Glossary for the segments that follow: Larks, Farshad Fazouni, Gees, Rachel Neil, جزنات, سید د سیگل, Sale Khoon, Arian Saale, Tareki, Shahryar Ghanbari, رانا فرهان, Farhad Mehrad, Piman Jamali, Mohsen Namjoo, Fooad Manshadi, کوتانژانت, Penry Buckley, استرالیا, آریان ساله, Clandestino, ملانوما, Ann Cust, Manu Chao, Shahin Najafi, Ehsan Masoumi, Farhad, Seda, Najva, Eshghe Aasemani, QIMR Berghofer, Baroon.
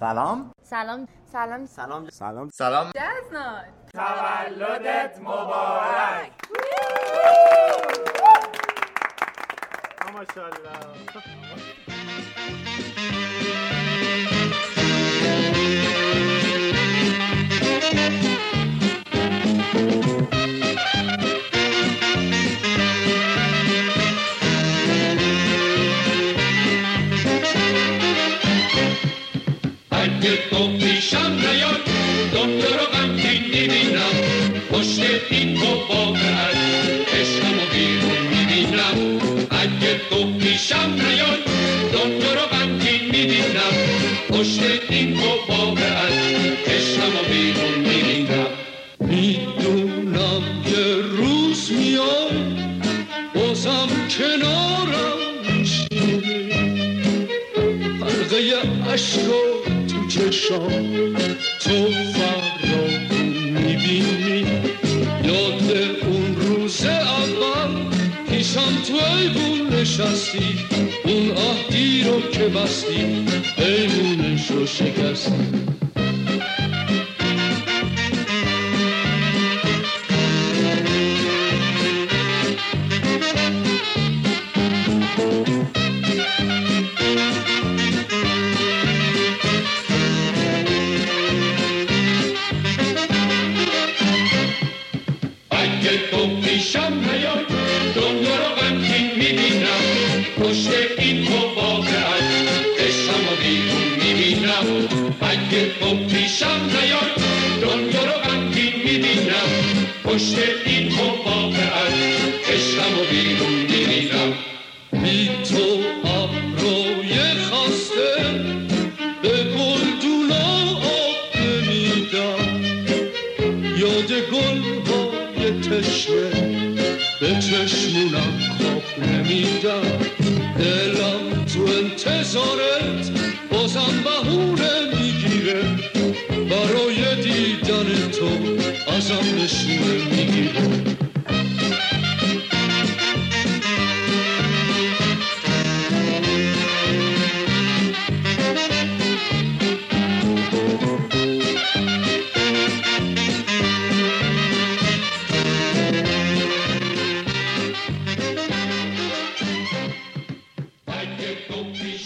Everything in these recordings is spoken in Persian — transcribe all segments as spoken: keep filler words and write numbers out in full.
سلام سلام سلام سلام سلام سلام جزنات، تولدت مبارک. ماشاءالله. اگه تو پیشم نیای دنیا رو غمگین میبینم، پشت این تو واقعا عشقمو بیرون میبینم. اگه تو پیشم نیای دنیا رو غمگین میبینم، پشت این تو واقعا عشقمو بیرون میبینم. میدونم که روز میاد بازم کنارم میشینی، حلقه عشقو چشام تو فردا میبینی، یاد اون روز اول پیشم تو ایوون نشستی، اون آهی رو که بستی ایوونش رو شکستی.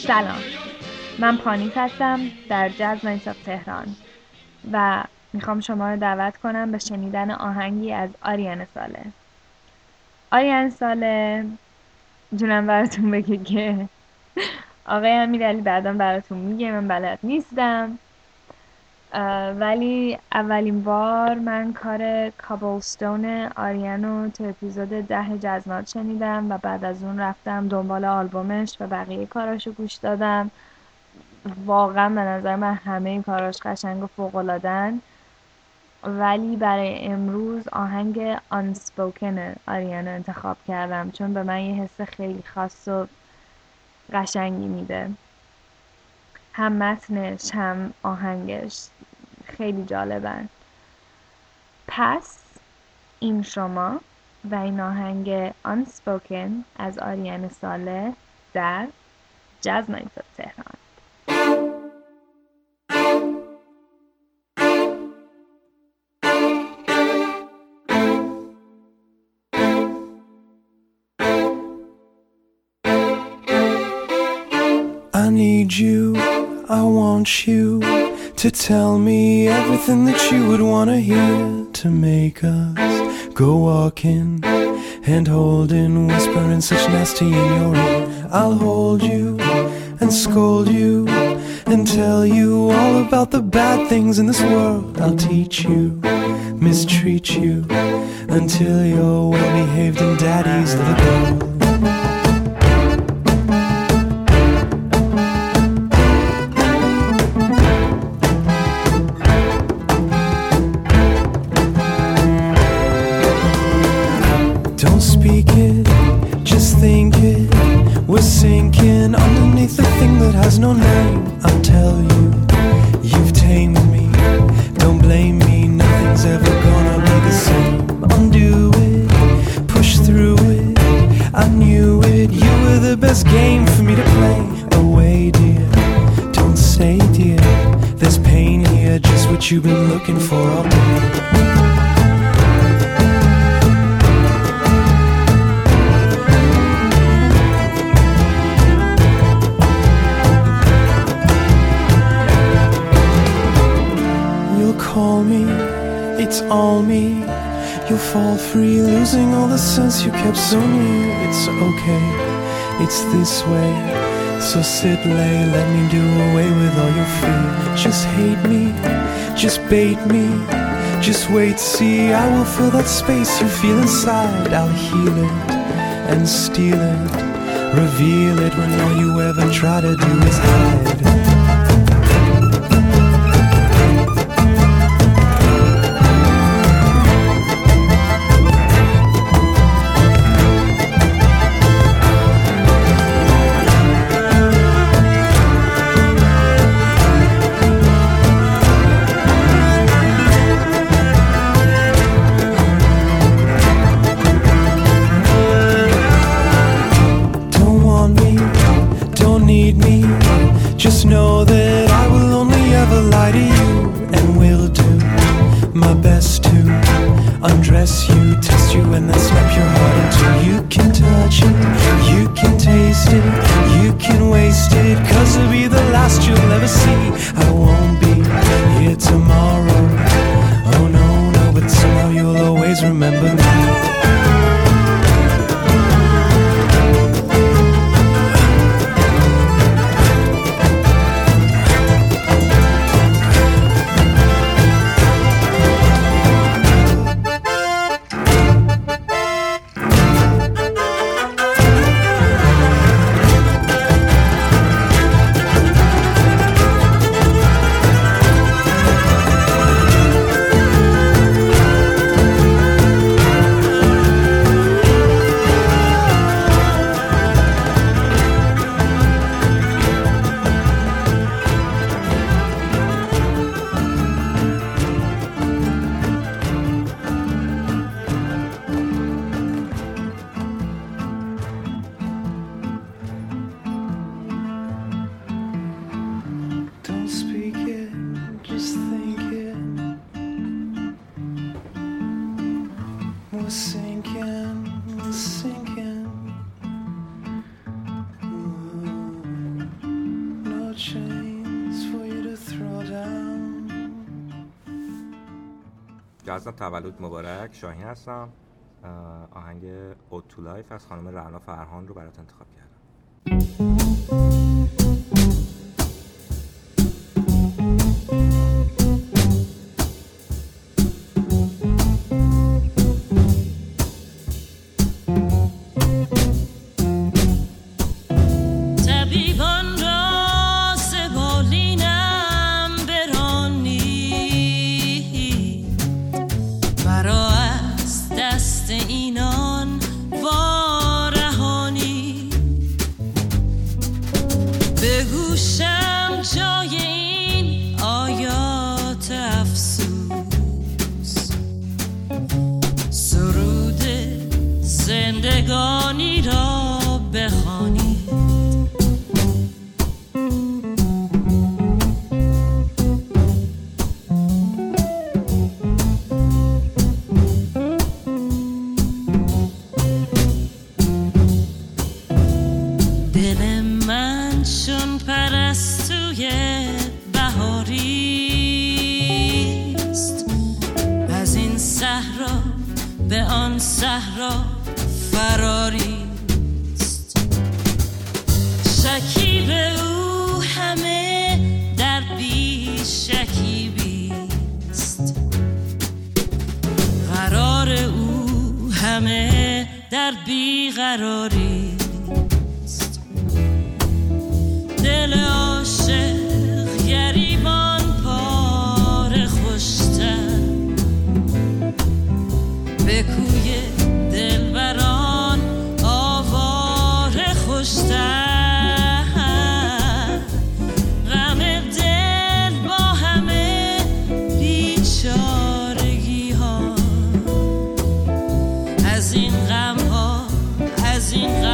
سلام، من پانیس هستم در جزنات تهران و میخوام شما رو دعوت کنم به شنیدن آهنگی از آریان ساله. آریان ساله جونم براتون بگه که آقای امیرعلی بعدم براتون میگه، من بلد نیستم، ولی اولین بار من کار کابلستون آریان رو تو اپیزود ده جزنات شنیدم و بعد از اون رفتم دنبال آلبومش و بقیه کاراشو گوش دادم. واقعا به نظر من همه این کاراش قشنگ و فوق‌العاده‌ان، ولی برای امروز آهنگ آنسپوکن آریان رو انتخاب کردم چون به من یه حس خیلی خاص و قشنگی میده. هم متنش هم آهنگش خیلی جالبن. پس این شما و این آهنگ آنسپوکن از آریان ساله در جزنات تهران. I need you, I want you to tell me everything that you would want to hear, to make us go walking, hand holding, whispering such nasty in your ear. I'll hold you and scold you and tell you all about the bad things in this world. I'll teach you, mistreat you until you're well behaved and daddy's the girl. you've been looking for all day. Call me, it's all me. You'll fall free, losing all the sense you kept so near. It's okay, it's this way. So sit, lay, let me do away with all your fear. Just hate me, just bait me. Just wait, see, I will fill that space you feel inside. I'll heal it and steal it. Reveal it when all you ever try to do is hide. جزنات تولد مبارک، شاهین هستم. آهنگ اود تو لایف از خانم رانا فرهان رو برات انتخاب کردم. As in غم ها از این غم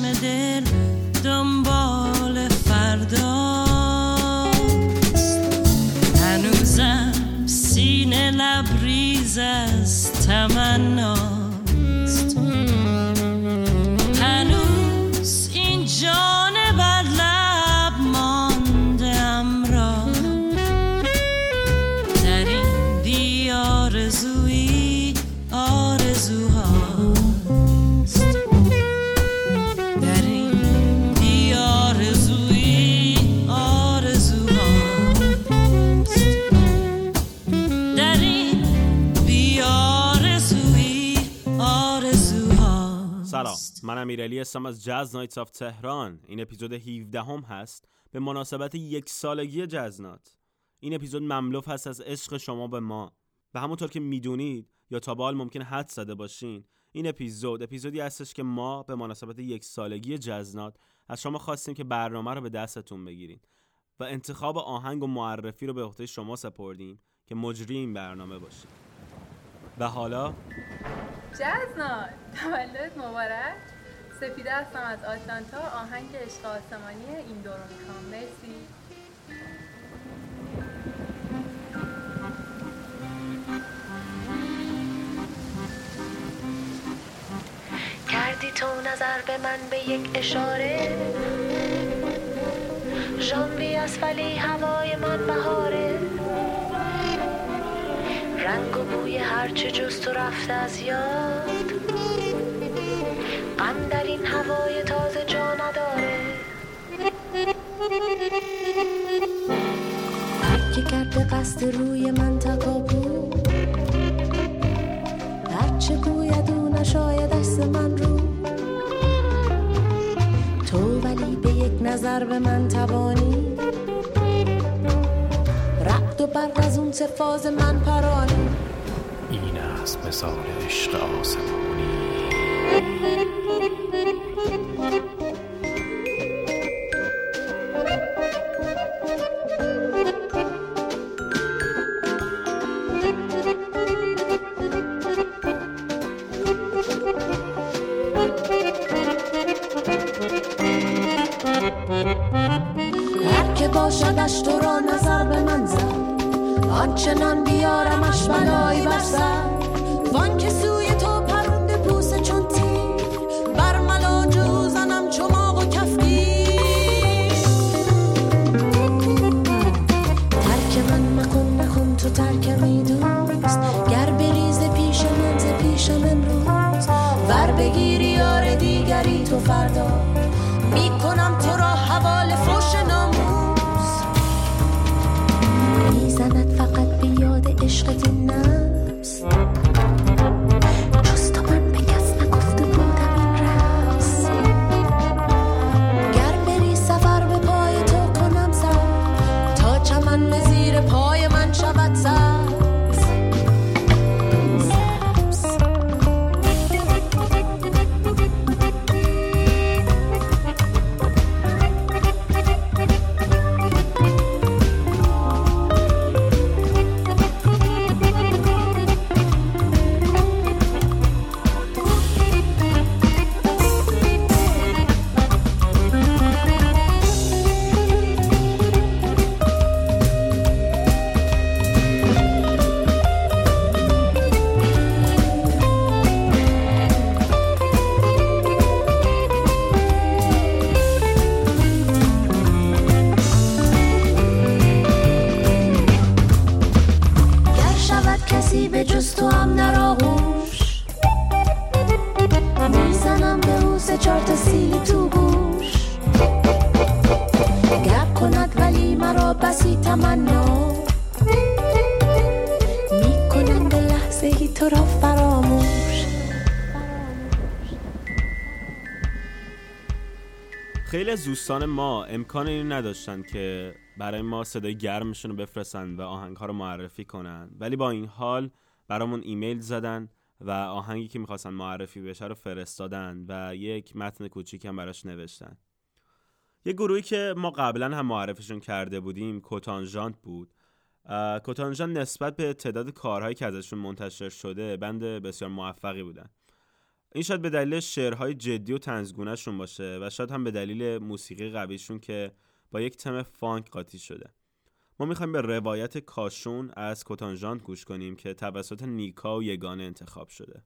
چشم دل دنبال فرداست، هنوزم سینه لبریز از تمناست، هنوز این جان بر لب ماندم را در این بی آرزوی آرزوها من امیرعلی هستم از جاز نایتس آف تهران. این اپیزود هفده هم هست به مناسبت یک سالگی جزنات. این اپیزود مملو هست از عشق شما به ما و همونطور که میدونید یا تا به حال ممکن حدس زده باشین، این اپیزود اپیزودی هستش که ما به مناسبت یک سالگی جزنات از شما خواستیم که برنامه رو به دستتون بگیرین و انتخاب آهنگ و معرفی رو به عهده شما سپردیم که مجری این برنامه باشید. و حالا جزنات تولد مبارک. سپیده هستم از آتلانتا. آهنگ عشق آسمانی این دور رو میخوام. مرسی. کردی تو نظر به من به یک اشاره، ژانویه است ولی هوای من بهاره، رنگ و بوی هرچه جست و رفت از یاد، غم در این هوای تازه جا نداره. که کرده قصد روی من تقابو، هرچه گوید او نشاید دست من رو، تو ولی به یک نظر به من توانی، رعد و برق از اون سفاز من پرانی. این است مثال عشق آسمانی. هر که باشدش تو را نظر به من زد، آنچنان بیارمش بلایی بر سر، وان که سوی تو پرونده بوسه چون تیر، بر ملا جو زنم چماغ و کفگیر. ترک من مکن نکن تو ترک میدونست، گر بریز پیش من ز پیشم امروز، ور بگیری یار دیگری تو فردا، می کنم تو را حوال فوش ناموز. می زند فقط به یاد عشقت این نفس، جز تو من به کس نگفته بودم این رمز، گر بری سفر به پای تو کنم سر، تا چمن به زیر پای من شود سر. خیلی از دوستان ما امکان اینو نداشتن که برای ما صدای گرمشون رو بفرستن و آهنگ‌ها رو معرفی کنن، ولی با این حال برامون ایمیل زدن و آهنگی که می‌خواستن معرفی بشه رو فرستادن و یک متن کوچیک هم براش نوشتن. یه گروهی که ما قبلا هم معرفیشون کرده بودیم کوتانژانت بود. کوتانژانت نسبت به تعداد کارهایی که ازشون منتشر شده بند بسیار موفقی بودن این شاید به دلیل شعرهای جدی و طنزگونه‌شون باشه و شاید هم به دلیل موسیقی قویشون که با یک تم فانک قاطی شده. ما میخوایم به روایت کاشون از کوتانژانت گوش کنیم که توسط نیکا و یگانه انتخاب شده.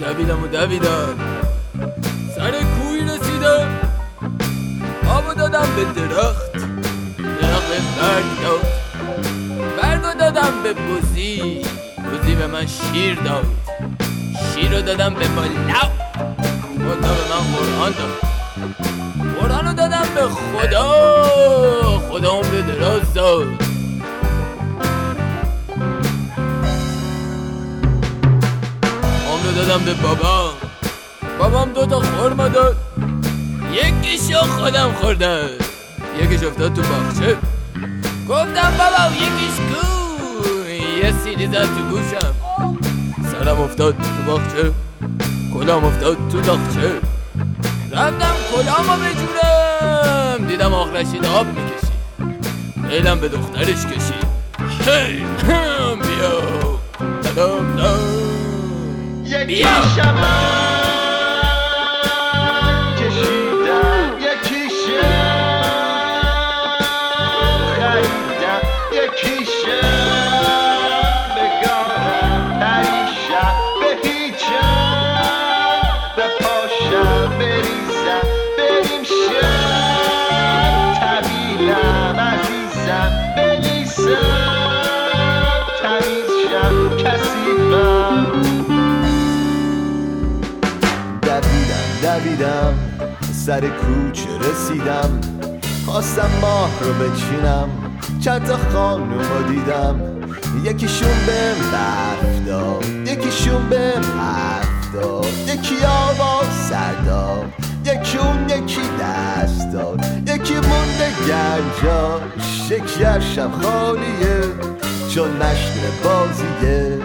دویدم و دویدم سر کوی رسیدم، آب دادم به درخت، درخت برگ داد، برگ دادم به بوزی، بوزی به من شیر داد، شیر رو دادم به ملاو، خدا به من قرآن داد، قرآن رو دادم به خدا، خدا اون به دراز داد. عمر دادم به بابا، بابام دوتا خورما داد، یکیشو خودم خوردم، یکیش افتاد تو باغچه، گفتم بابا یکیش کو، یه سیلی زد تو گوشم، سرم افتاد تو باغچه، کلام افتاد تو داغچه، رفتم کلامو بجورم، دیدم آخرشید آب میکشی، قیلم به دخترش کشید، هی هم بیا دادم دام یکی شمن کشیدم، یکی شم خریدم، یکی شم بگارم پریشم، دویدم سر کوچه رسیدم، خواستم ماه رو بچینم، چند تا خانم رو دیدم، یکیشون به برف داد، یکیشون به برف داد، یکی آبا سر داد، یکی اون یکی دست داد، یکی مونده گنجاش، یکی هرشم خالیه چون مشغول بازیه،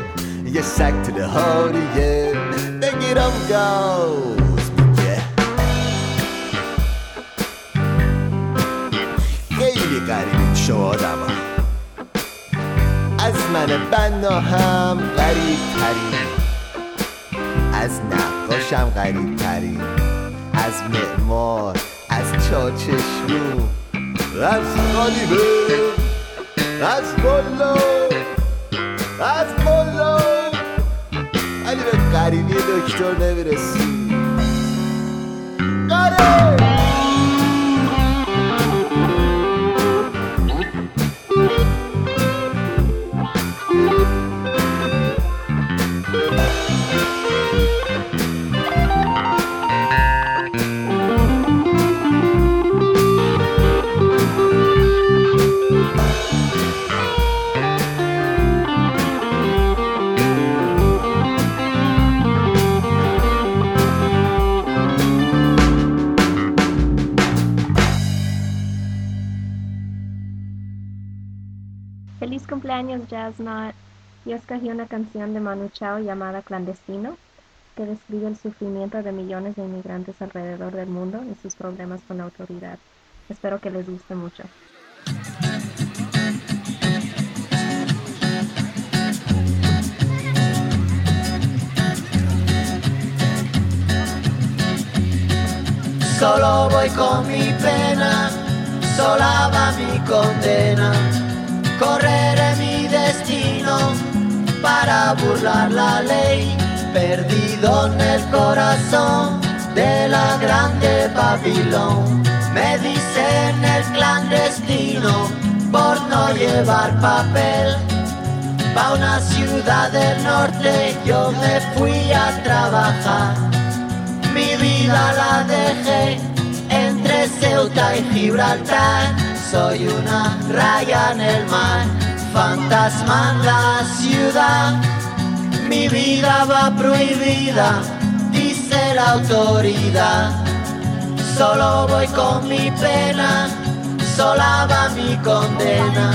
یه سکتر هاریه بگیرم گاو غریبید شما آدم ها. از من بنا هم غریب ترین، از نقاشم غریب ترین، از معمار، از چاچشمو، از خالیبه، از بلو، از بلو، ولی به غریبی دکتر نمیرسی. غریب Cumpleaños Jazznot. Yo escogí una canción de Manu Chao llamada Clandestino, que describe el sufrimiento de millones de inmigrantes alrededor del mundo y sus problemas con la autoridad. Espero que les guste mucho. Solo voy con mi pena, sola va mi condena. Correré mi destino para burlar la ley, perdido en el corazón de la grande Babilón. Me dicen el clandestino por no llevar papel. Pa' una ciudad del norte yo me fui a trabajar. Mi vida la dejé entre Ceuta y Gibraltar. Soy una raya en el mar, fantasma en la ciudad. Mi vida va prohibida, dice la autoridad. Solo voy con mi pena, sola va mi condena.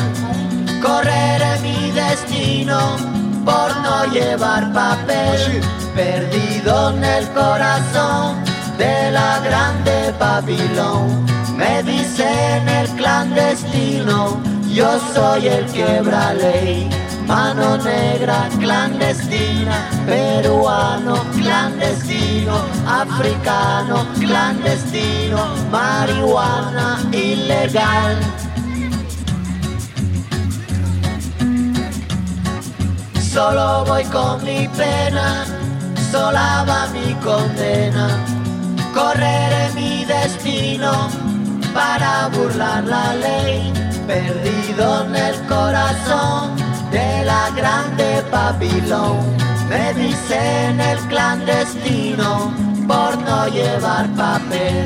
Correré mi destino por no llevar papel. Perdido en el corazón de la grande Babilón. Me dicen el clandestino Yo soy el quiebra ley, mano negra clandestina, peruano clandestino, africano clandestino, marihuana ilegal. Solo voy con mi pena, sola va mi condena, correré mi destino para burlar la ley, perdido en el corazón de la grande Babilón. Me dicen el clandestino por no llevar papel,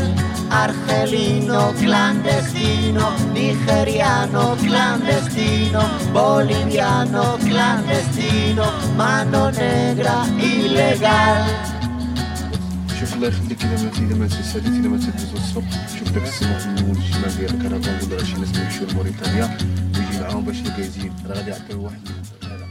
argelino clandestino, nigeriano clandestino, boliviano clandestino, mano negra ilegal. شوف الله يخليك إذا مات إذا مات السادس إذا مات الدوز الصبح، شوف داك السماح من المول الشمال ديال الكرفان ولا شي ناس يمشيو لموريتانيا ويجي معاهم باش يلقى يزيد، راه غادي يعطيو واحد هذا واحد.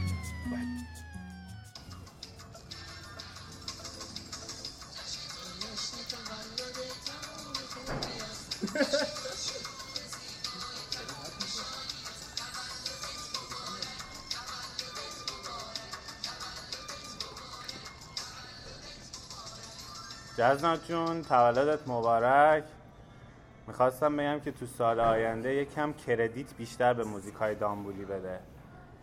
جزنات جون تولدت مبارک. میخواستم بگم که تو سال آینده یکم کردیت بیشتر به موزیکای دامبولی بده،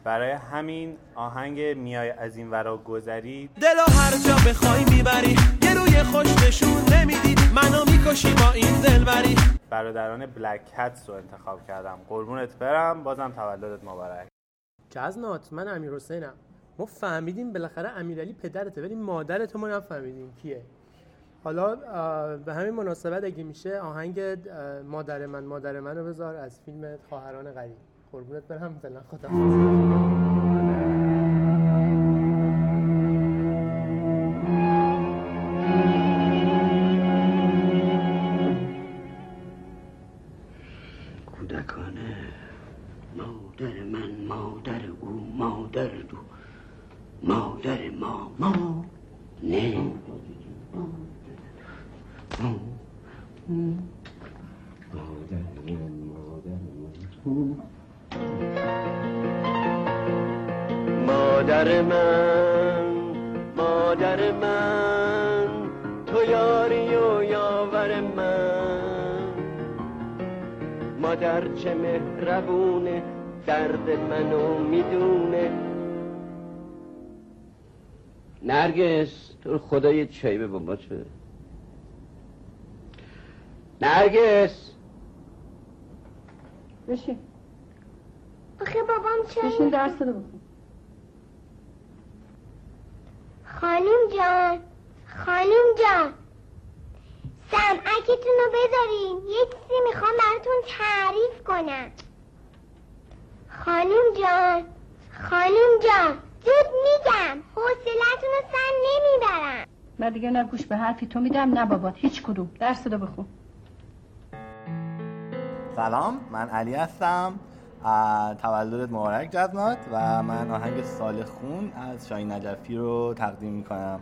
برای همین آهنگ میای از این ورا گذری دلو هر جا بخوای میبری، یه روی خوش بشون نمیدی، منو میکشی با این دلبری. برادران بلک کتس رو انتخاب کردم. قربونت برم، بازم تولدت مبارک. جزنات، من امیرحسینم. ما فهمیدیم بالاخره امیرعلی پدرته، ولی مادرت ما نفهمیدیم کیه. حالا به همین مناسبت اگه میشه آهنگ مادر من مادر منو بذار از فیلم خواهران غریب. قربونت برم، مثلا خدا. خدا یه چایی به بابا چه نرگس بشین. آخه بابام چایی بشین درست رو بخون. خانم جان، خانم جان، سمعکتون رو بذارین، یه چیزی میخوام براتون تعریف کنم. خانم جان، خانم جان، زود میگم، حوصلتون رو سن نمیبرم. من دیگه نه گوش به حرفی تو میدم نه بابات، هیچ کدوم. درس رو بخون. سلام، من علی هستم. تولدت مبارک جزنات. و من آهنگ سال خون از شاهین نجفی رو تقدیم میکنم.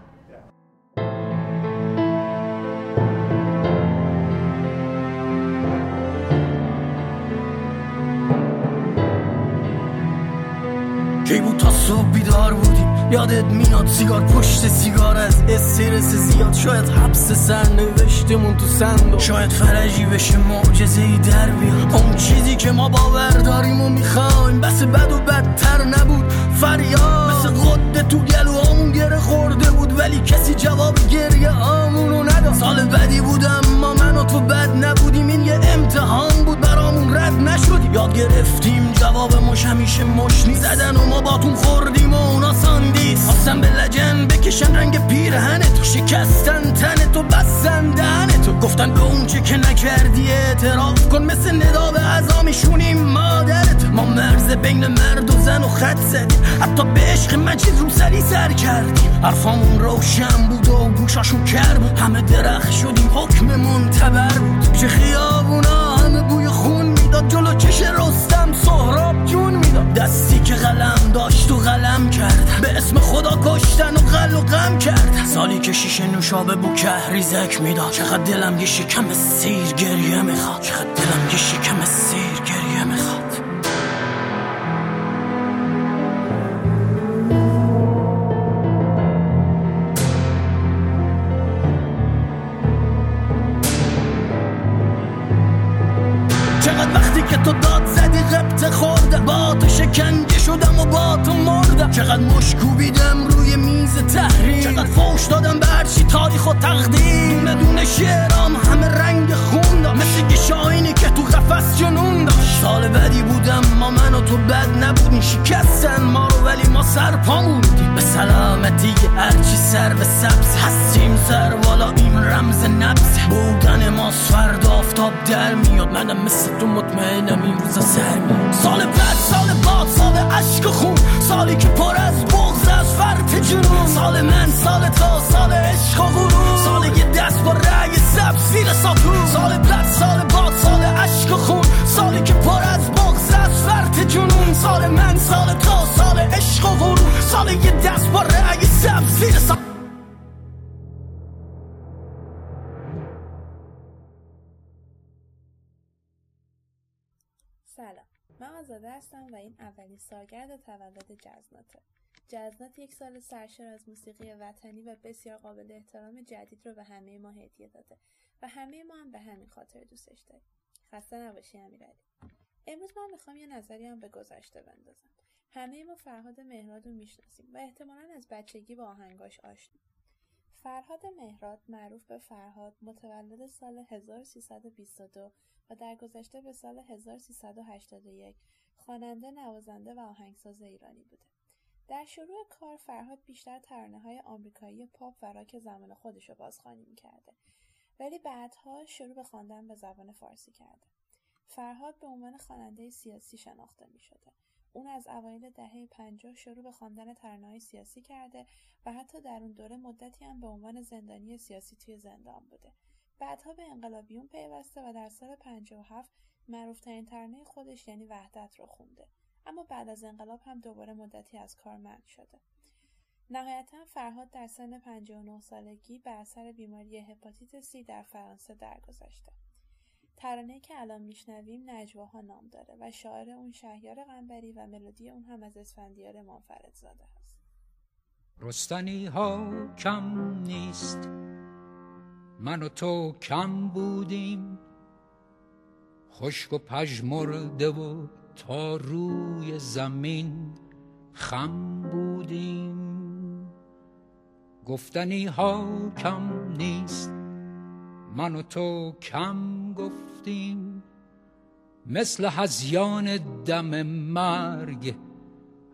کی بود تا صبح بیدار بودیم، یادت میاد سیگار پشت سیگار، از استرس زیاد شاید حبس سر نوشتمون تو صندوق، شاید فرجی بشه معجزه‌ای در بیاد، اون چیزی که ما باور داریم و میخوایم. بس بد و بدتر نبود فریاد، مثل قد تو گلوامون گره خورده بود ولی کسی جواب گریه آمونو نداد. سال بدی بود اما من و تو بد نبودیم، این یه امتحان بود برامون رد نشد، یاد گرفتیم جوابمش همیشه مش نی زدن و ما باتون خوردیم و اونا ساندیس. خواستم به لجن بکشن رنگ پیرهنتو، شکستن تنتو، بستن دهنتو، گفتن به اون چه که نکردی اعتراف کن، مثل ندا به عزا میشونیم مادرت. ما مرز بین مرد و زن و خط زدیم، حتی به عشق من چیز رو سری سر کردیم، حرفامون روشن بود و گوشاشون کر بود، همه درخت شدیم حکممون تبر بود، چه خیابونا همه بوی خون میداد، جلو چش رستم سهراب جون میداد، دستی که قلم داشت و قلم کرد، به اسم خدا کشتن و قل و غم کرد، سالی که شیشه نوشابه بو که ریزک میداد، چقدر دلم یه شکم سیر گریه میخواد، چقدر دلم یه شکم سیر گریه میخواد. کنگه شدم و با تو مردم. چقدر مشکوبیدم روی میز تحریم، چقدر فوش دادم به هرچی تاریخ و تقدیم. بدون شعرام همه رنگ خوندم، مثل که شاهینی که تو قفس جنون داشت. سال بدی بودم ما، من و تو بد نبودیم، شکستن ما رو ولی ما سر پا موندیم. به سلامتی هرچی سر به سبز هستیم، سر والا این رمز نبز بودن ماست. فرد آفتاب در میاد، منم مثل تو مطمئنم این روزا سر میاد. سال بعد سال بعد سال عشق خون، سالی که پر از بغض از فرط جنون. سال من سال تا سال عشق و غرور، سالی که دست با رأی سبز زیر ساتور. سال بعد سال بعد سال عشق خون، سالی که پر از بغض از فرط جنون. سال من سال تا سال عشق و غرور، سالی که دست با رأی سبز زیر ساتور. آزاده هستم و این اولین سالگرد تولد جزناته. جزنات یک سال سرشار از موسیقی وطنی و بسیار قابل احترام جدید رو به همه ما هدیه داده و همه ما هم به همین خاطر دوستش داریم. خسته نباشی امیرعلی. امروز من میخوام یه نظری هم به گذشته بندازم. همه ما فرهاد مهراد رو میشناسیم و احتمالاً از بچگی با آهنگاش آشنیم. فرهاد مهراد معروف به فرهاد متولد سال هزار و سیصد و بیست و دو و در گذشته به سال هزار و سیصد و هشتاد و یک خواننده، نوازنده و آهنگساز ایرانی بوده. در شروع کار فرهاد بیشتر ترانه‌های آمریکایی پاپ و راک زمان خودش رو بازخوانی می‌کرده، ولی بعدها شروع به خواندن به زبان فارسی کرده. فرهاد به عنوان خواننده سیاسی شناخته می‌شده. اون از اوایل دهه پنجاه شروع به خواندن ترانه‌های سیاسی کرده و حتی در اون دوره مدتی هم به عنوان زندانی سیاسی توی زندان بوده. بعدها به انقلابیون پیوسته و در سال پنجاه و هفت معروفترین ترانه خودش یعنی وحدت رو خونده. اما بعد از انقلاب هم دوباره مدتی از کار منع شده. نهایتا فرهاد در سن پنجاه و نه سالگی بر اثر بیماری هپاتیت سی در فرانسه درگذشته. ترانه‌ای که الان میشنویم نجواها نام داره و شاعر اون شهریار قنبری و ملودی اون هم از اسفندیار منفرض‌زاده هست. رستنی ها کم نیست، من و تو کم بودیم، خشک و پژمرده و تا روی زمین خم بودیم. گفتنی ها کم نیست، من و تو کم گفتیم، مثل هذیان دم مرگ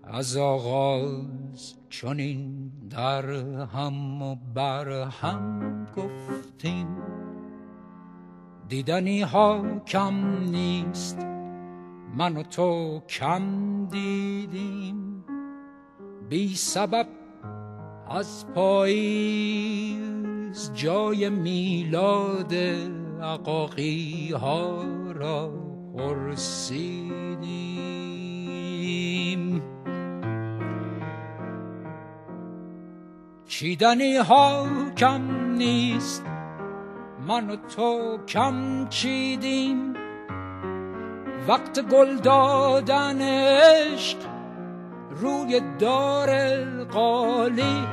از آغاز چنین در هم و بر هم گفتیم. دیدنی ها کم نیست، من و تو کم دیدیم، بی سبب از پاییز جای میلاد عقاقی ها را پرسیدیم. چیدنی ها کم نیست، من و تو کم چیدیم، وقت گل دادن عشق روی دار القالی،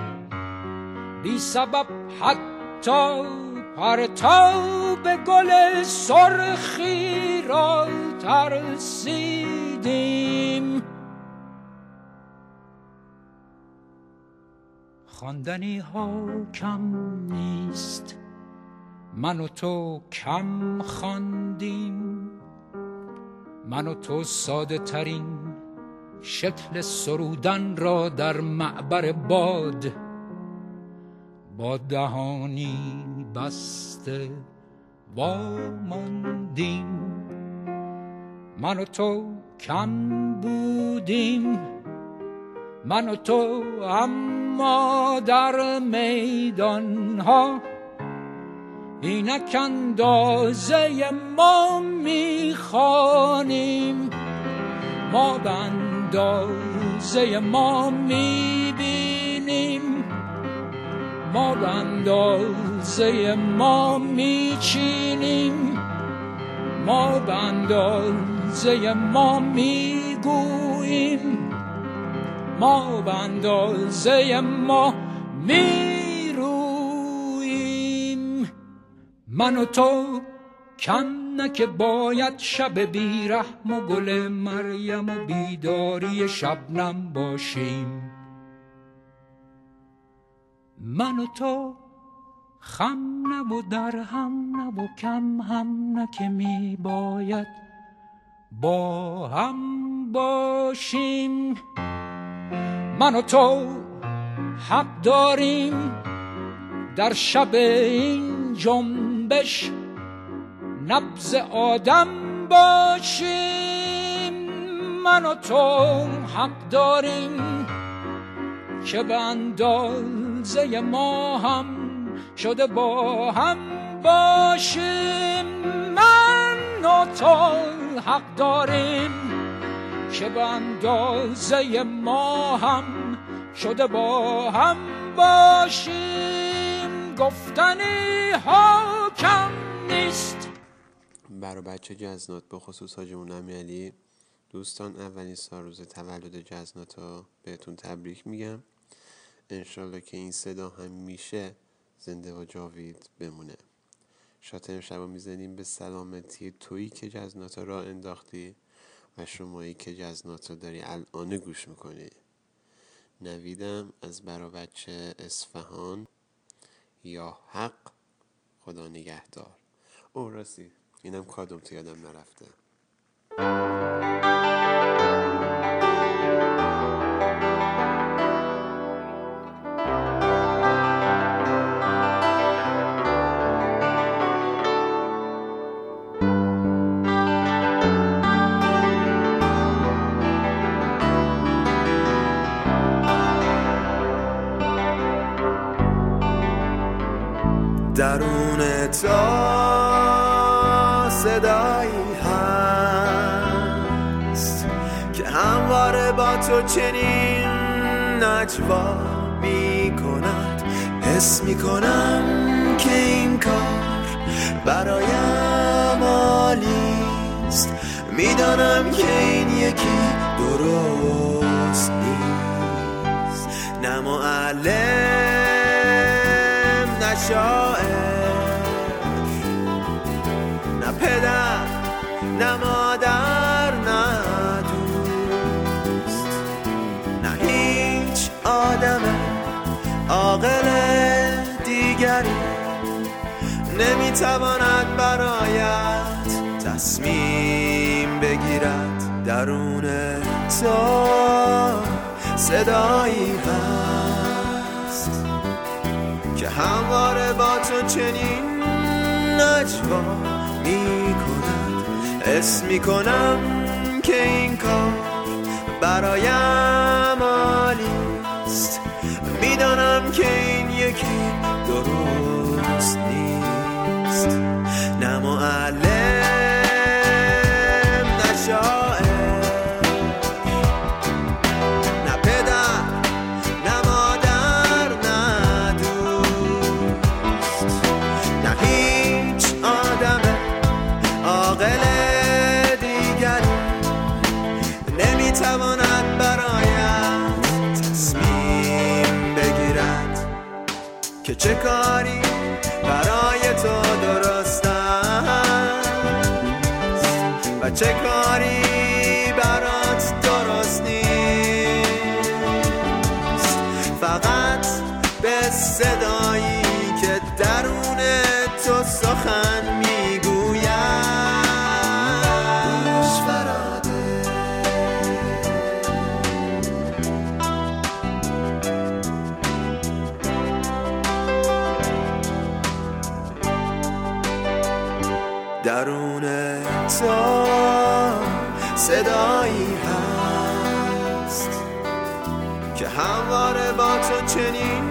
بی سبب حتی پرتاب گل سرخی را ترسیدیم. خواندنی ها کم نیست، من و تو کم خواندیم، من و تو ساده ترین شکل سرودن را در معبر باد با دهانی بسته واماندیم. من و تو کم بودیم، من و تو اما در میدان ها اینک اندازه ما میخوانیم، ما به اندازه ما میبینیم، ما به اندازه ما میچینیم، ما به اندازه ما میگوییم، ما به اندازه ما میرویم. من و تو کم نه که باید شب بیرحم و گل مریم و بیداری شبنم باشیم. من و تو خم نه و در هم نه و کم هم نه که می باید با هم باشیم. من و تو حق داریم در شب این جنبش نبض آدم باشیم. من و تو حق داریم که به اندازه ما هم شده با هم باشیم. من و تو حق داریم که به اندازه ما هم شده با هم باشیم. گفتنی ها کم نیست. برای بچه جزنات به خصوص حاج امیرعلی دوستان، اولین سال روز تولد جزنات ها بهتون تبریک میگم. انشالله که این صدا هم میشه زنده و جاوید بمونه. شاتم شبا میزنیم به سلامتی تویی که جزنات را انداختی و شمایی که جزنات را داری الان گوش میکنی. نویدم از برا بچه اصفهان. یا حق، خدا نگهدار. او راستی اینم کادوم تو یادم نرفته. درون تا صدایی هست که همواره با تو چنین نجوا می کند. حس می کنم که این کار برایم عالیست. می دانم که این یکی درست نیست. نه معلم نه شاعر، نه پدر نه مادر نه دوست، نه هیچ آدم عاقل دیگری نمیتواند برایت تصمیم بگیرد. درون تو صدایی هست که همواره با تو چنین نجوا می کند. حس می کنم که این کار برایم عالیست. می دانم که این یکی درست نیست. نه معلم نه شاعر، تواند برایت تصمیم بگیرد که چه کاری برای تو درست است و چه کاری برات درست نیست. فقط به صدایی که درون تو سخن میگوید درون تو صدایی هست که همواره با تو چنین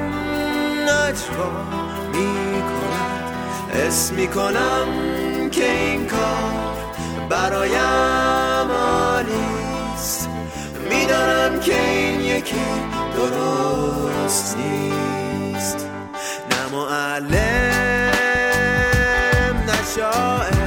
نجوا می کند. حس می کنم که این کار برایم عالیست. می دانم که این یکی درست نیست. نه معلم نه شاعر،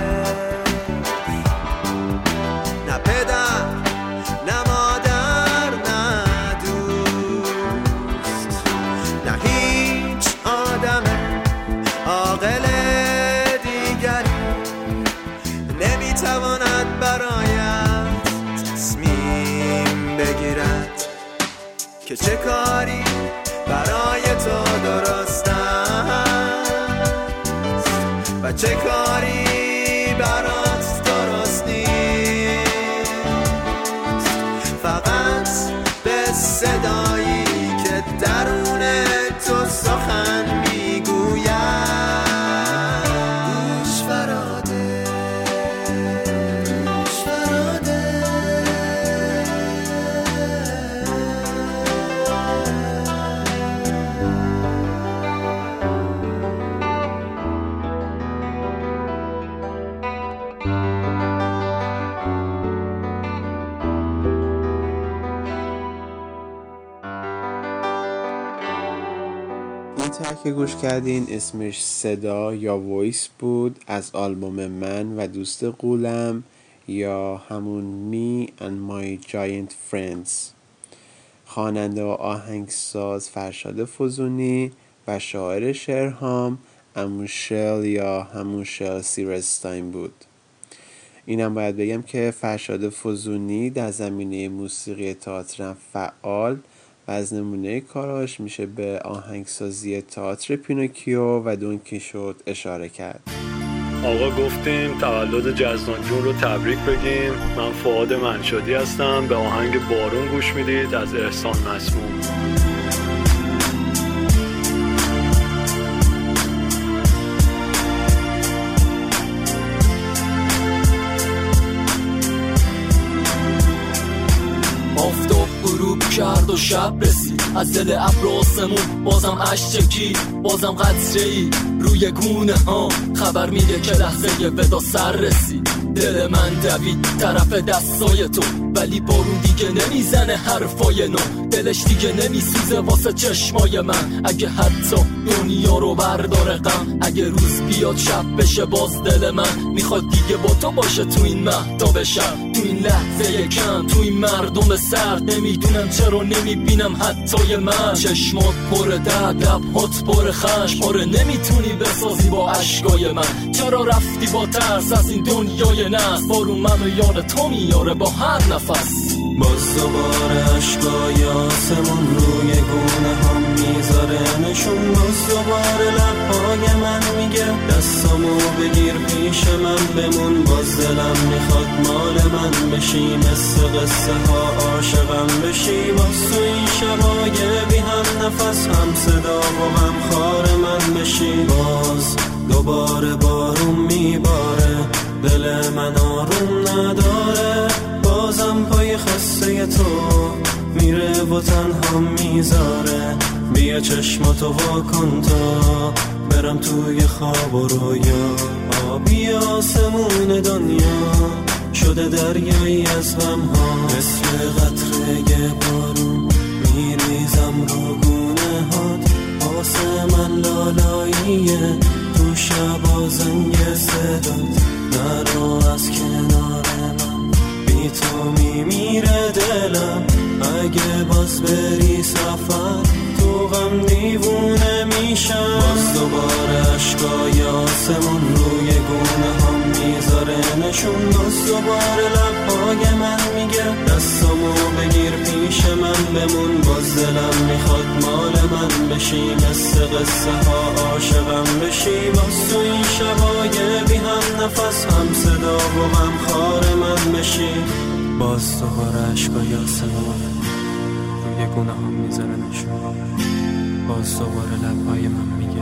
چه کاری برات درست نیست، فقط به صدایی که درون تو سخن میگوید گوش فراده، گوش فراده. که گوش کردین اسمش صدا یا وایس بود از آلبوم من و دوست قولم یا همون می and my giant friends، خواننده و آهنگساز فرشاد فزونی و شاعر شعرهام اموشل یا اموشل سیرستاین بود. اینم باید بگم که فرشاد فزونی در زمینه موسیقی تئاتر فعال و از نمونه کاراش میشه به آهنگسازی تئاتر پینوکیو و دون کیشوت اشاره کرد. آقا گفتیم تولد جزنات جون رو تبریک بگیم. من فؤاد منشادی هستم، به آهنگ بارون گوش میدید از احسان مسموم. کرد و شب رسید از دل ابر آسمون، بازم اشک چکید، بازم قطره ای روی گونه ها خبر میده که لحظه ودا سر رسید. دل من دوید طرف دستای تو ولی بارون دیگه نمیزنه حرفای نو، دلش دیگه نمیسوزه واسه چشمای من. اگه حتی دنیا رو برداره غم، اگه روز بیاد شب بشه باز دل من میخواد دیگه با تو باشه تو این مهتاب شب، تو این لحظه کم، تو این مردم سرد. نمیدونم چرا نمیبینم حتی من، چشمات پره درد، لبهات پره خشم، پاره نمیتونی بسازی با اشکای من. چرا رفتی با ترس از این دنیای نست، بارون منو یاد تو میاره با هر نفس. باز دوباره عشقای آسمون روی گونه هم میذاره نشون، باز دوباره لبهای من میگه دستامو بگیر پیش من بمون، باز دلم میخواد مال من بشی، مثل قصه ها عاشقم بشی، باز تو این شبای بی هم نفس هم صدا و هم خار من بشی. باز دوباره بارون میباره دل من آروم نداره، بازم پای خسته تو میره و تنها میذاره، بیا چشماتو واکن تا برم توی خواب و رویا. آبی آسمون دنیا شده دریایی از غمها، مثل قطره بارون میریزم رو گونه هات، آسمان لالاییه تو شبا زنگ صدات، نرو از کنار من بی تو میمیره دلم، اگه باز بری سفر تو غم دیوونه میشم. باز دوباره عشقای آسمون روی گونه هم میذاره نشون، باز دوباره لبهای من میگه دستامو بگیر پیش من بمون، باز دلم میخواد مال من بشی، مثل قصه ها عاشقم بشی، باز تو این شبای بی هم نفس هم صدا و هم خار من بشی. باز دوباره عشقای آسمون یه گونه هم میذاره نشون، باز دوباره لبهای من میگه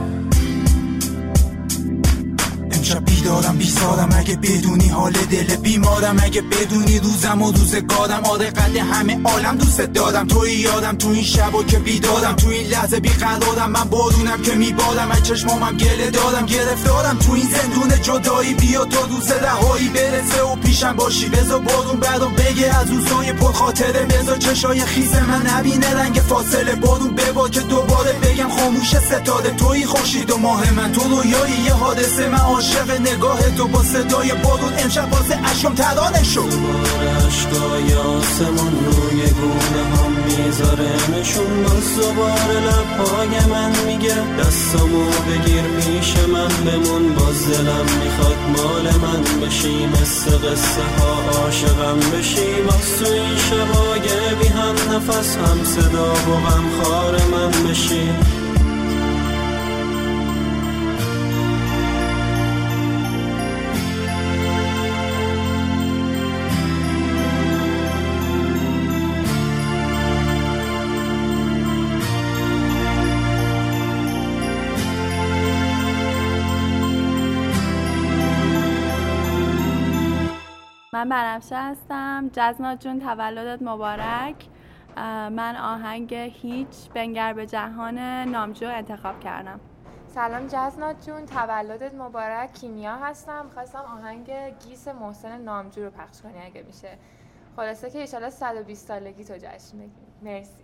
امشب بیدارم بی سالم، اگه بدونی حال دل بیمارم، اگه بدونی روزم و روزگارم، آره قد همه عالم دوست دارم، توی یادم تو این شبا که بیدارم، تو این لحظه بیقرارم، من بارونم که میبارم، از چشمامم گله دارم، گرفتارم تو این زندون جدایی، بیا تا روز رهایی برسه و پیشم باشی، بذار بارون برام بگه از روزای پرخاطره، بذار چشای خیز من نبینه رنگ فاصله، بارون ببا که دوباره بگم خاموش ستاره، توی خورشید و ماه من، تو رویایی یه حادثه، من شب نگاه تو با صدای بارون، امشب واسه عشقم ترانه شو. دوباره عشقای آسمون روی گونه هم میذاره نشون، باز دوباره لبهای من میگه دستامو بگیر پیش من بمون، باز دلم میخواد مال من بشی، مثل قصه ها عاشقم بشی، باز تو این شبای بی هم نفس هم صدا و هم خار من بشی. من بنفشه هستم. جزنات جون تولدت مبارک. من آهنگ هیچ بنگر به جهان نامجو انتخاب کردم. سلام جزنات جون، تولدت مبارک. کیمیا هستم. خواستم آهنگ گیس محسن نامجو رو پخش کنی اگه میشه. خلاصه که ایشالا صد و بیست سالگی تو جشن بگیری. مرسی.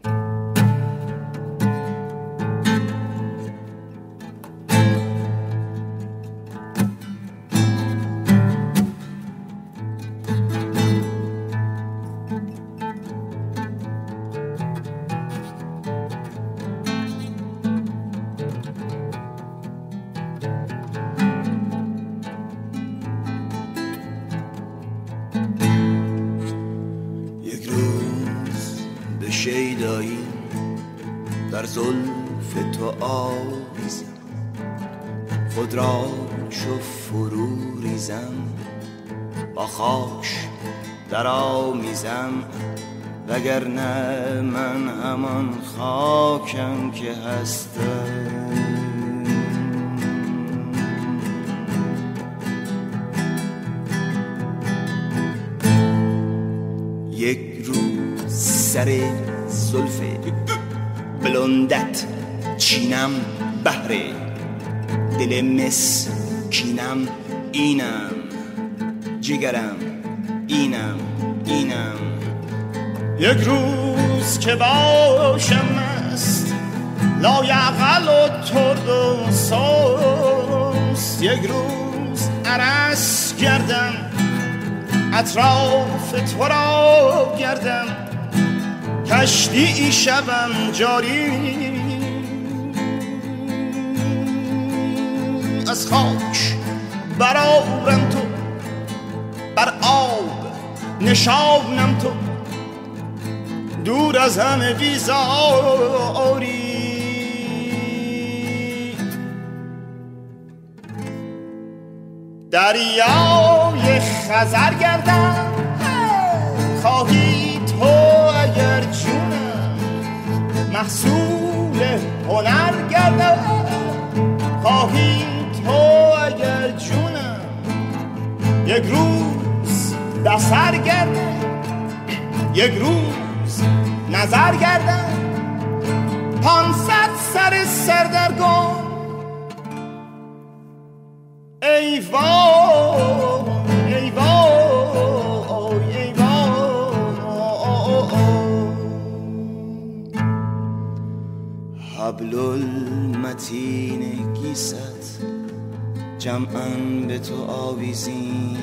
در زلف تو آویزم، خود را چو فرو ریزم، با خاش در آمیزم، وگرنه من همان خاکم که هستم. یک روز سر زلف بلندت چینم، بهر دل مسکینم، اینم جگرم، اینم اینم. یک روز که باشم است لایعقل و ترد و سوست، یک روز عرص گردم، اطراف تو را گردم، کشتی شبم جاری از خاک برآورم تو، بر آب نشانم تو، دور از همه بیزاری. دریای خزر گردم، خواهی تو اگر جونم، محصول هنر گردم، خواهی تو اگر جونم، یک روز دستر گردم، یک روز نظر گردم، پانصد سر سردرگم، ای وای ای وای حبل المتین گیست جمعاً به تو آویزیم،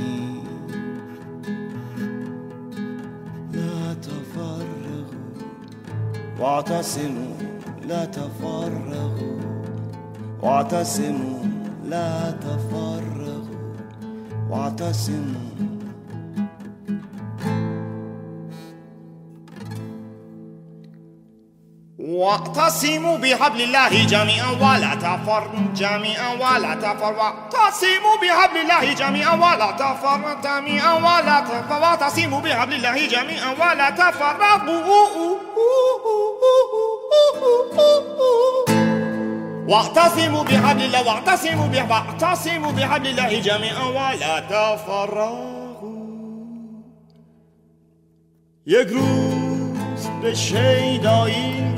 لا تفرقوا واعتصموا، لا تفرقوا واعتصموا، لا تفرقوا واعتصموا. واعتصموا بحبل الله جميعا ولا تفرقوا جميعا ولا تفرقوا، واعتصموا بحبل الله جميعا ولا تفرقوا جميعا ولا تفرقوا، واعتصموا بحبل الله جميعا ولا تفرقوا، واعتصموا بحبل الله، واعتصموا بحبل، واعتصموا بحبل الله جميعا ولا تفرقوا. یک روز به شیدایی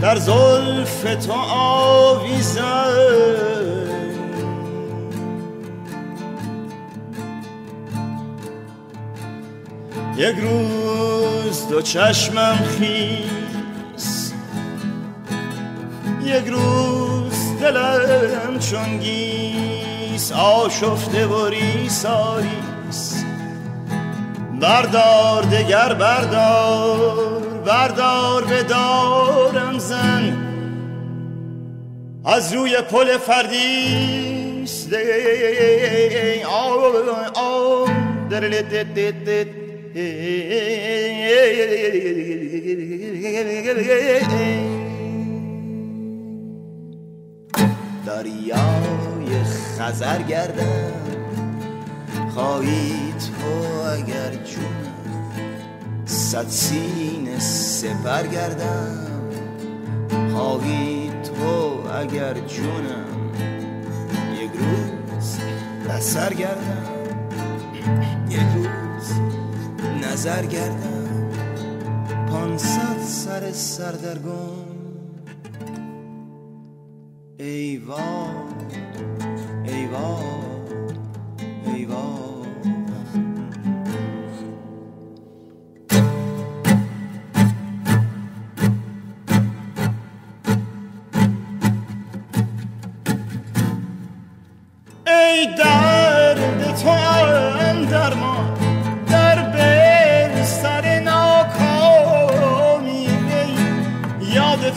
در زلف تو آویزم، یک روز دو چشمم خیز، یک روز دلم چون گیس، آشفته و ریس آریس، بردار دگر بردار، بردار به دارم زن، از روی پل فردیس. دریای خزر گردم، خواهی تو اگر جونم، صد سینه سپر گردم، خواهی تو اگر جونم، یک روز دستر گردم، یک روز نظر گردم پانصد سر سردرگم. ای وای ای وای ای وای.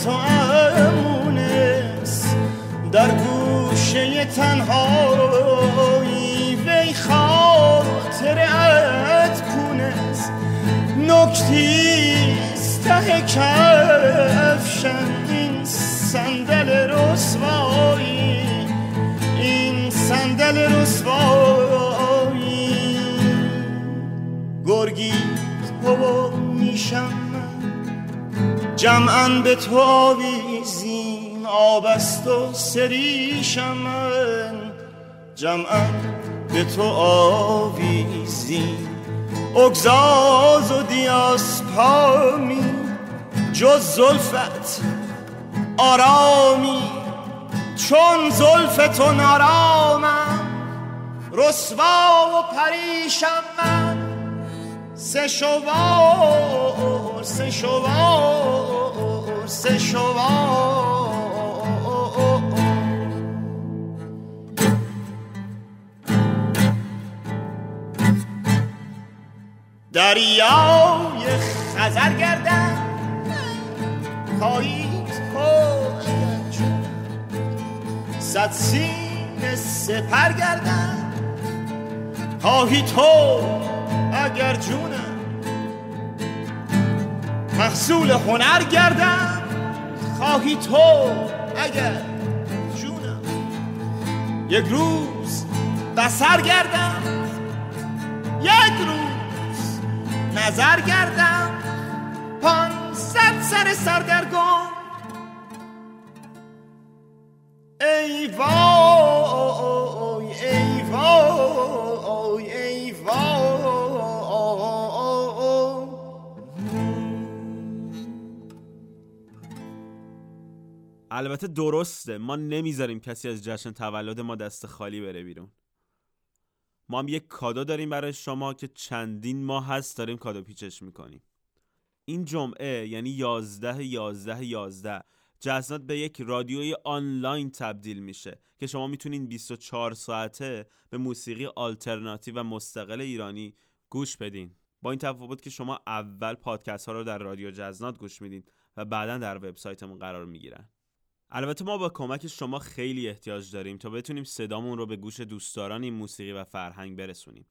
تو امونست در گوشه تنهایی وی خاطرت کنست نکتیست ته کفشم این صندل رسوایی این صندل رسوایی گرگی بابا میشم جمعاً به تو آویزیم آب است و سریشم من جمعاً به تو آویزیم اگزاز و دیاسپامی جز زلفت آرامی چون زلفت و نرامم رسوا و پریشم من سه شوار سه شوار سه شوار. دریای خزر گردم خواهید کشتن شدم صد سینه سپر گردم خواهی تو اگر جونم محصول هنر گردم خواهی تو اگر جونم یک روز بسر گردم یک روز نظر گردم پانصد سر سردرگم. ای وای ای وای ای وای. البته درسته، ما نمیذاریم کسی از جشن تولد ما دست خالی بره بیرون. ما هم یک کادو داریم برای شما که چندین ماه هست داریم کادو پیچش میکنیم. این جمعه یعنی یازده یازده یازده جزنات به یک رادیوی آنلاین تبدیل میشه که شما میتونین بیست و چهار ساعته به موسیقی آلترناتیو و مستقل ایرانی گوش بدین، با این تفاوت که شما اول پادکست ها رو در رادیو جزنات گوش میدین و بعداً در وبسایتمون قرار میگیرن. البته ما با کمک شما خیلی احتیاج داریم تا بتونیم صدامون رو به گوش دوستداران این موسیقی و فرهنگ برسونیم.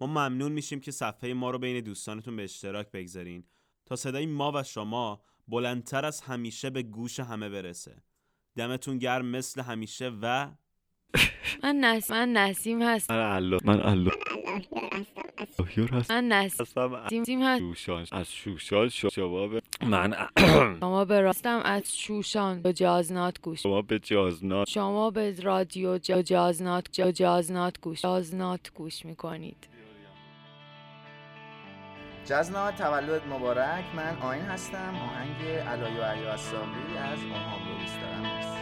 ما ممنون میشیم که صفحه ما رو بین دوستانتون به اشتراک بگذارین تا صدای ما و شما بلندتر از همیشه به گوش همه برسه. دمتون گرم مثل همیشه و من نسیم من نسیم هست من الله من الله من نسیم هست شوشان از شوشان شما به من شما به راستم از شوشان به جازنات گوش شما به جازنات شما به رادیو جازنات جازنات گوش جازنات گوش میکنید. جازنات تولد مبارک. من آین هستم، آهنگ علایو علیو سامی از آنها گوشترم هست.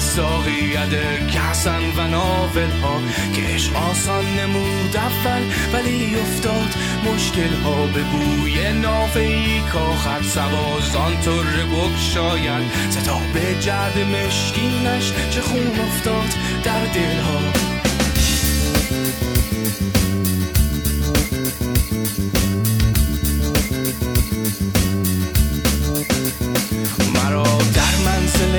ساقی عده کحسن و ناولها که اش آسان نمود اول ولی افتاد مشکلها به بوی نافهی کاخت سوازان تر بکشاید ستا به جرد مشکینش چه خون افتاد در دلها. مرا در منزل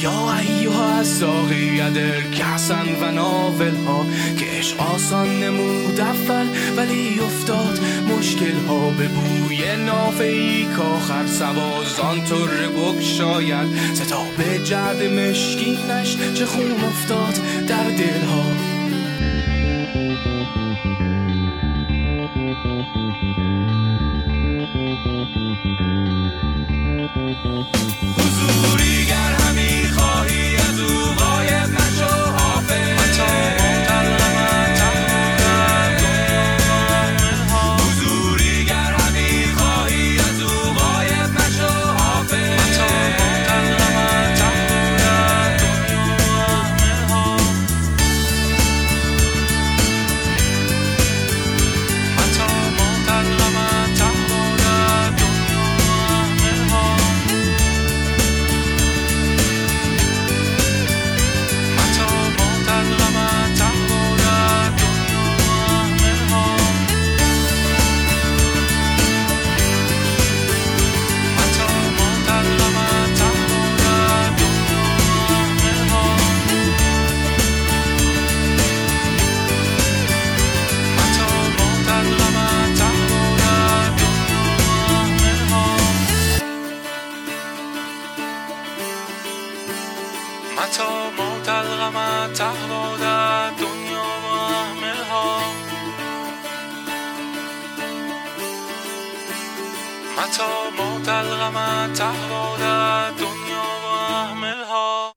یا ایها از ساقی درکسن و ناولها که عشق آسان نمود اول ولی افتاد مشکلها به بوی نافهی کاخر سوازان تر بگشاید ستاب جعد مشکینش چه خون افتاد در دلها. حضوری گر همی خواهی از او غایب نشو حافظ حضوری گر همی خواهی از او غایب نشو حافظ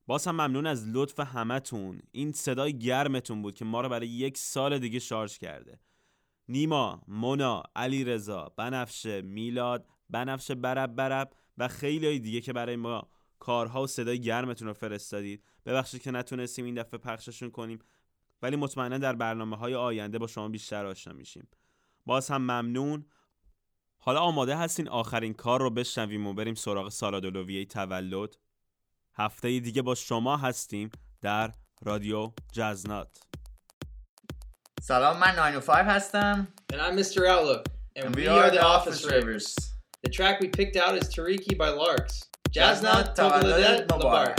باز هم ممنون از لطف همتون. این صدای گرمتون بود که ما رو برای یک سال دیگه شارژ کرده. نیما، مونا، علیرضا، بنفشه، میلاد، بنفشه برب برب و خیلی دیگه که برای ما کارها و صدای گرمتون رو فرستادید. ببخشید که نتونستیم این دفعه پخششون کنیم، ولی مطمئنا در برنامه‌های آینده با شما بیشتر آشنا میشیم. باز هم ممنون. حالا آماده هستین آخرین کار رو بشنویم و بریم سراغ سالادولویه تولد؟ هفته دیگه با شما هستیم در رادیو جزنات. سلام، من ناین او فایو هستم. And I'm Mister Outlook. And, and we, we are, are the Office Ravers. The track we picked out is Tareki by Larks. Jazznot Tavalladat Mubarak.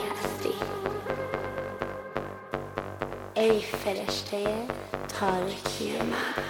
رنگ هستی ای فرشته تاریکی من.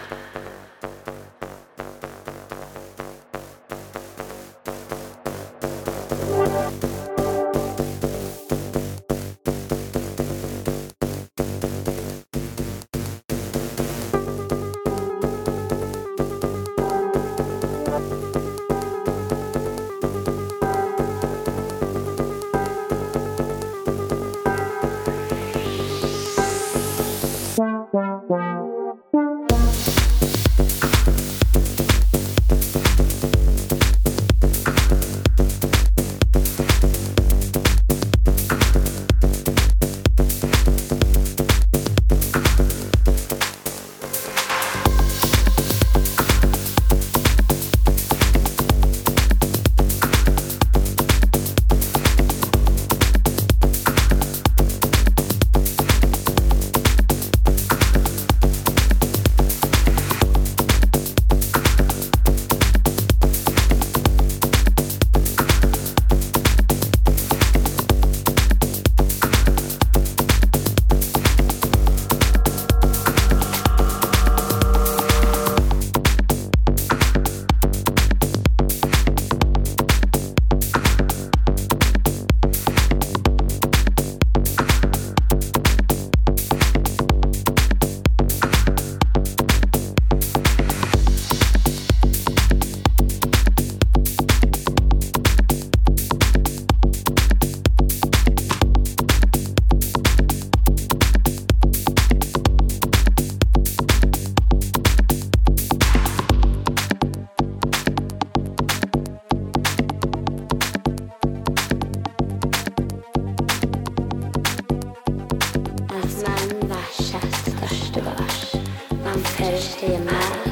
من وحشت داشته باش، من فرشته مرد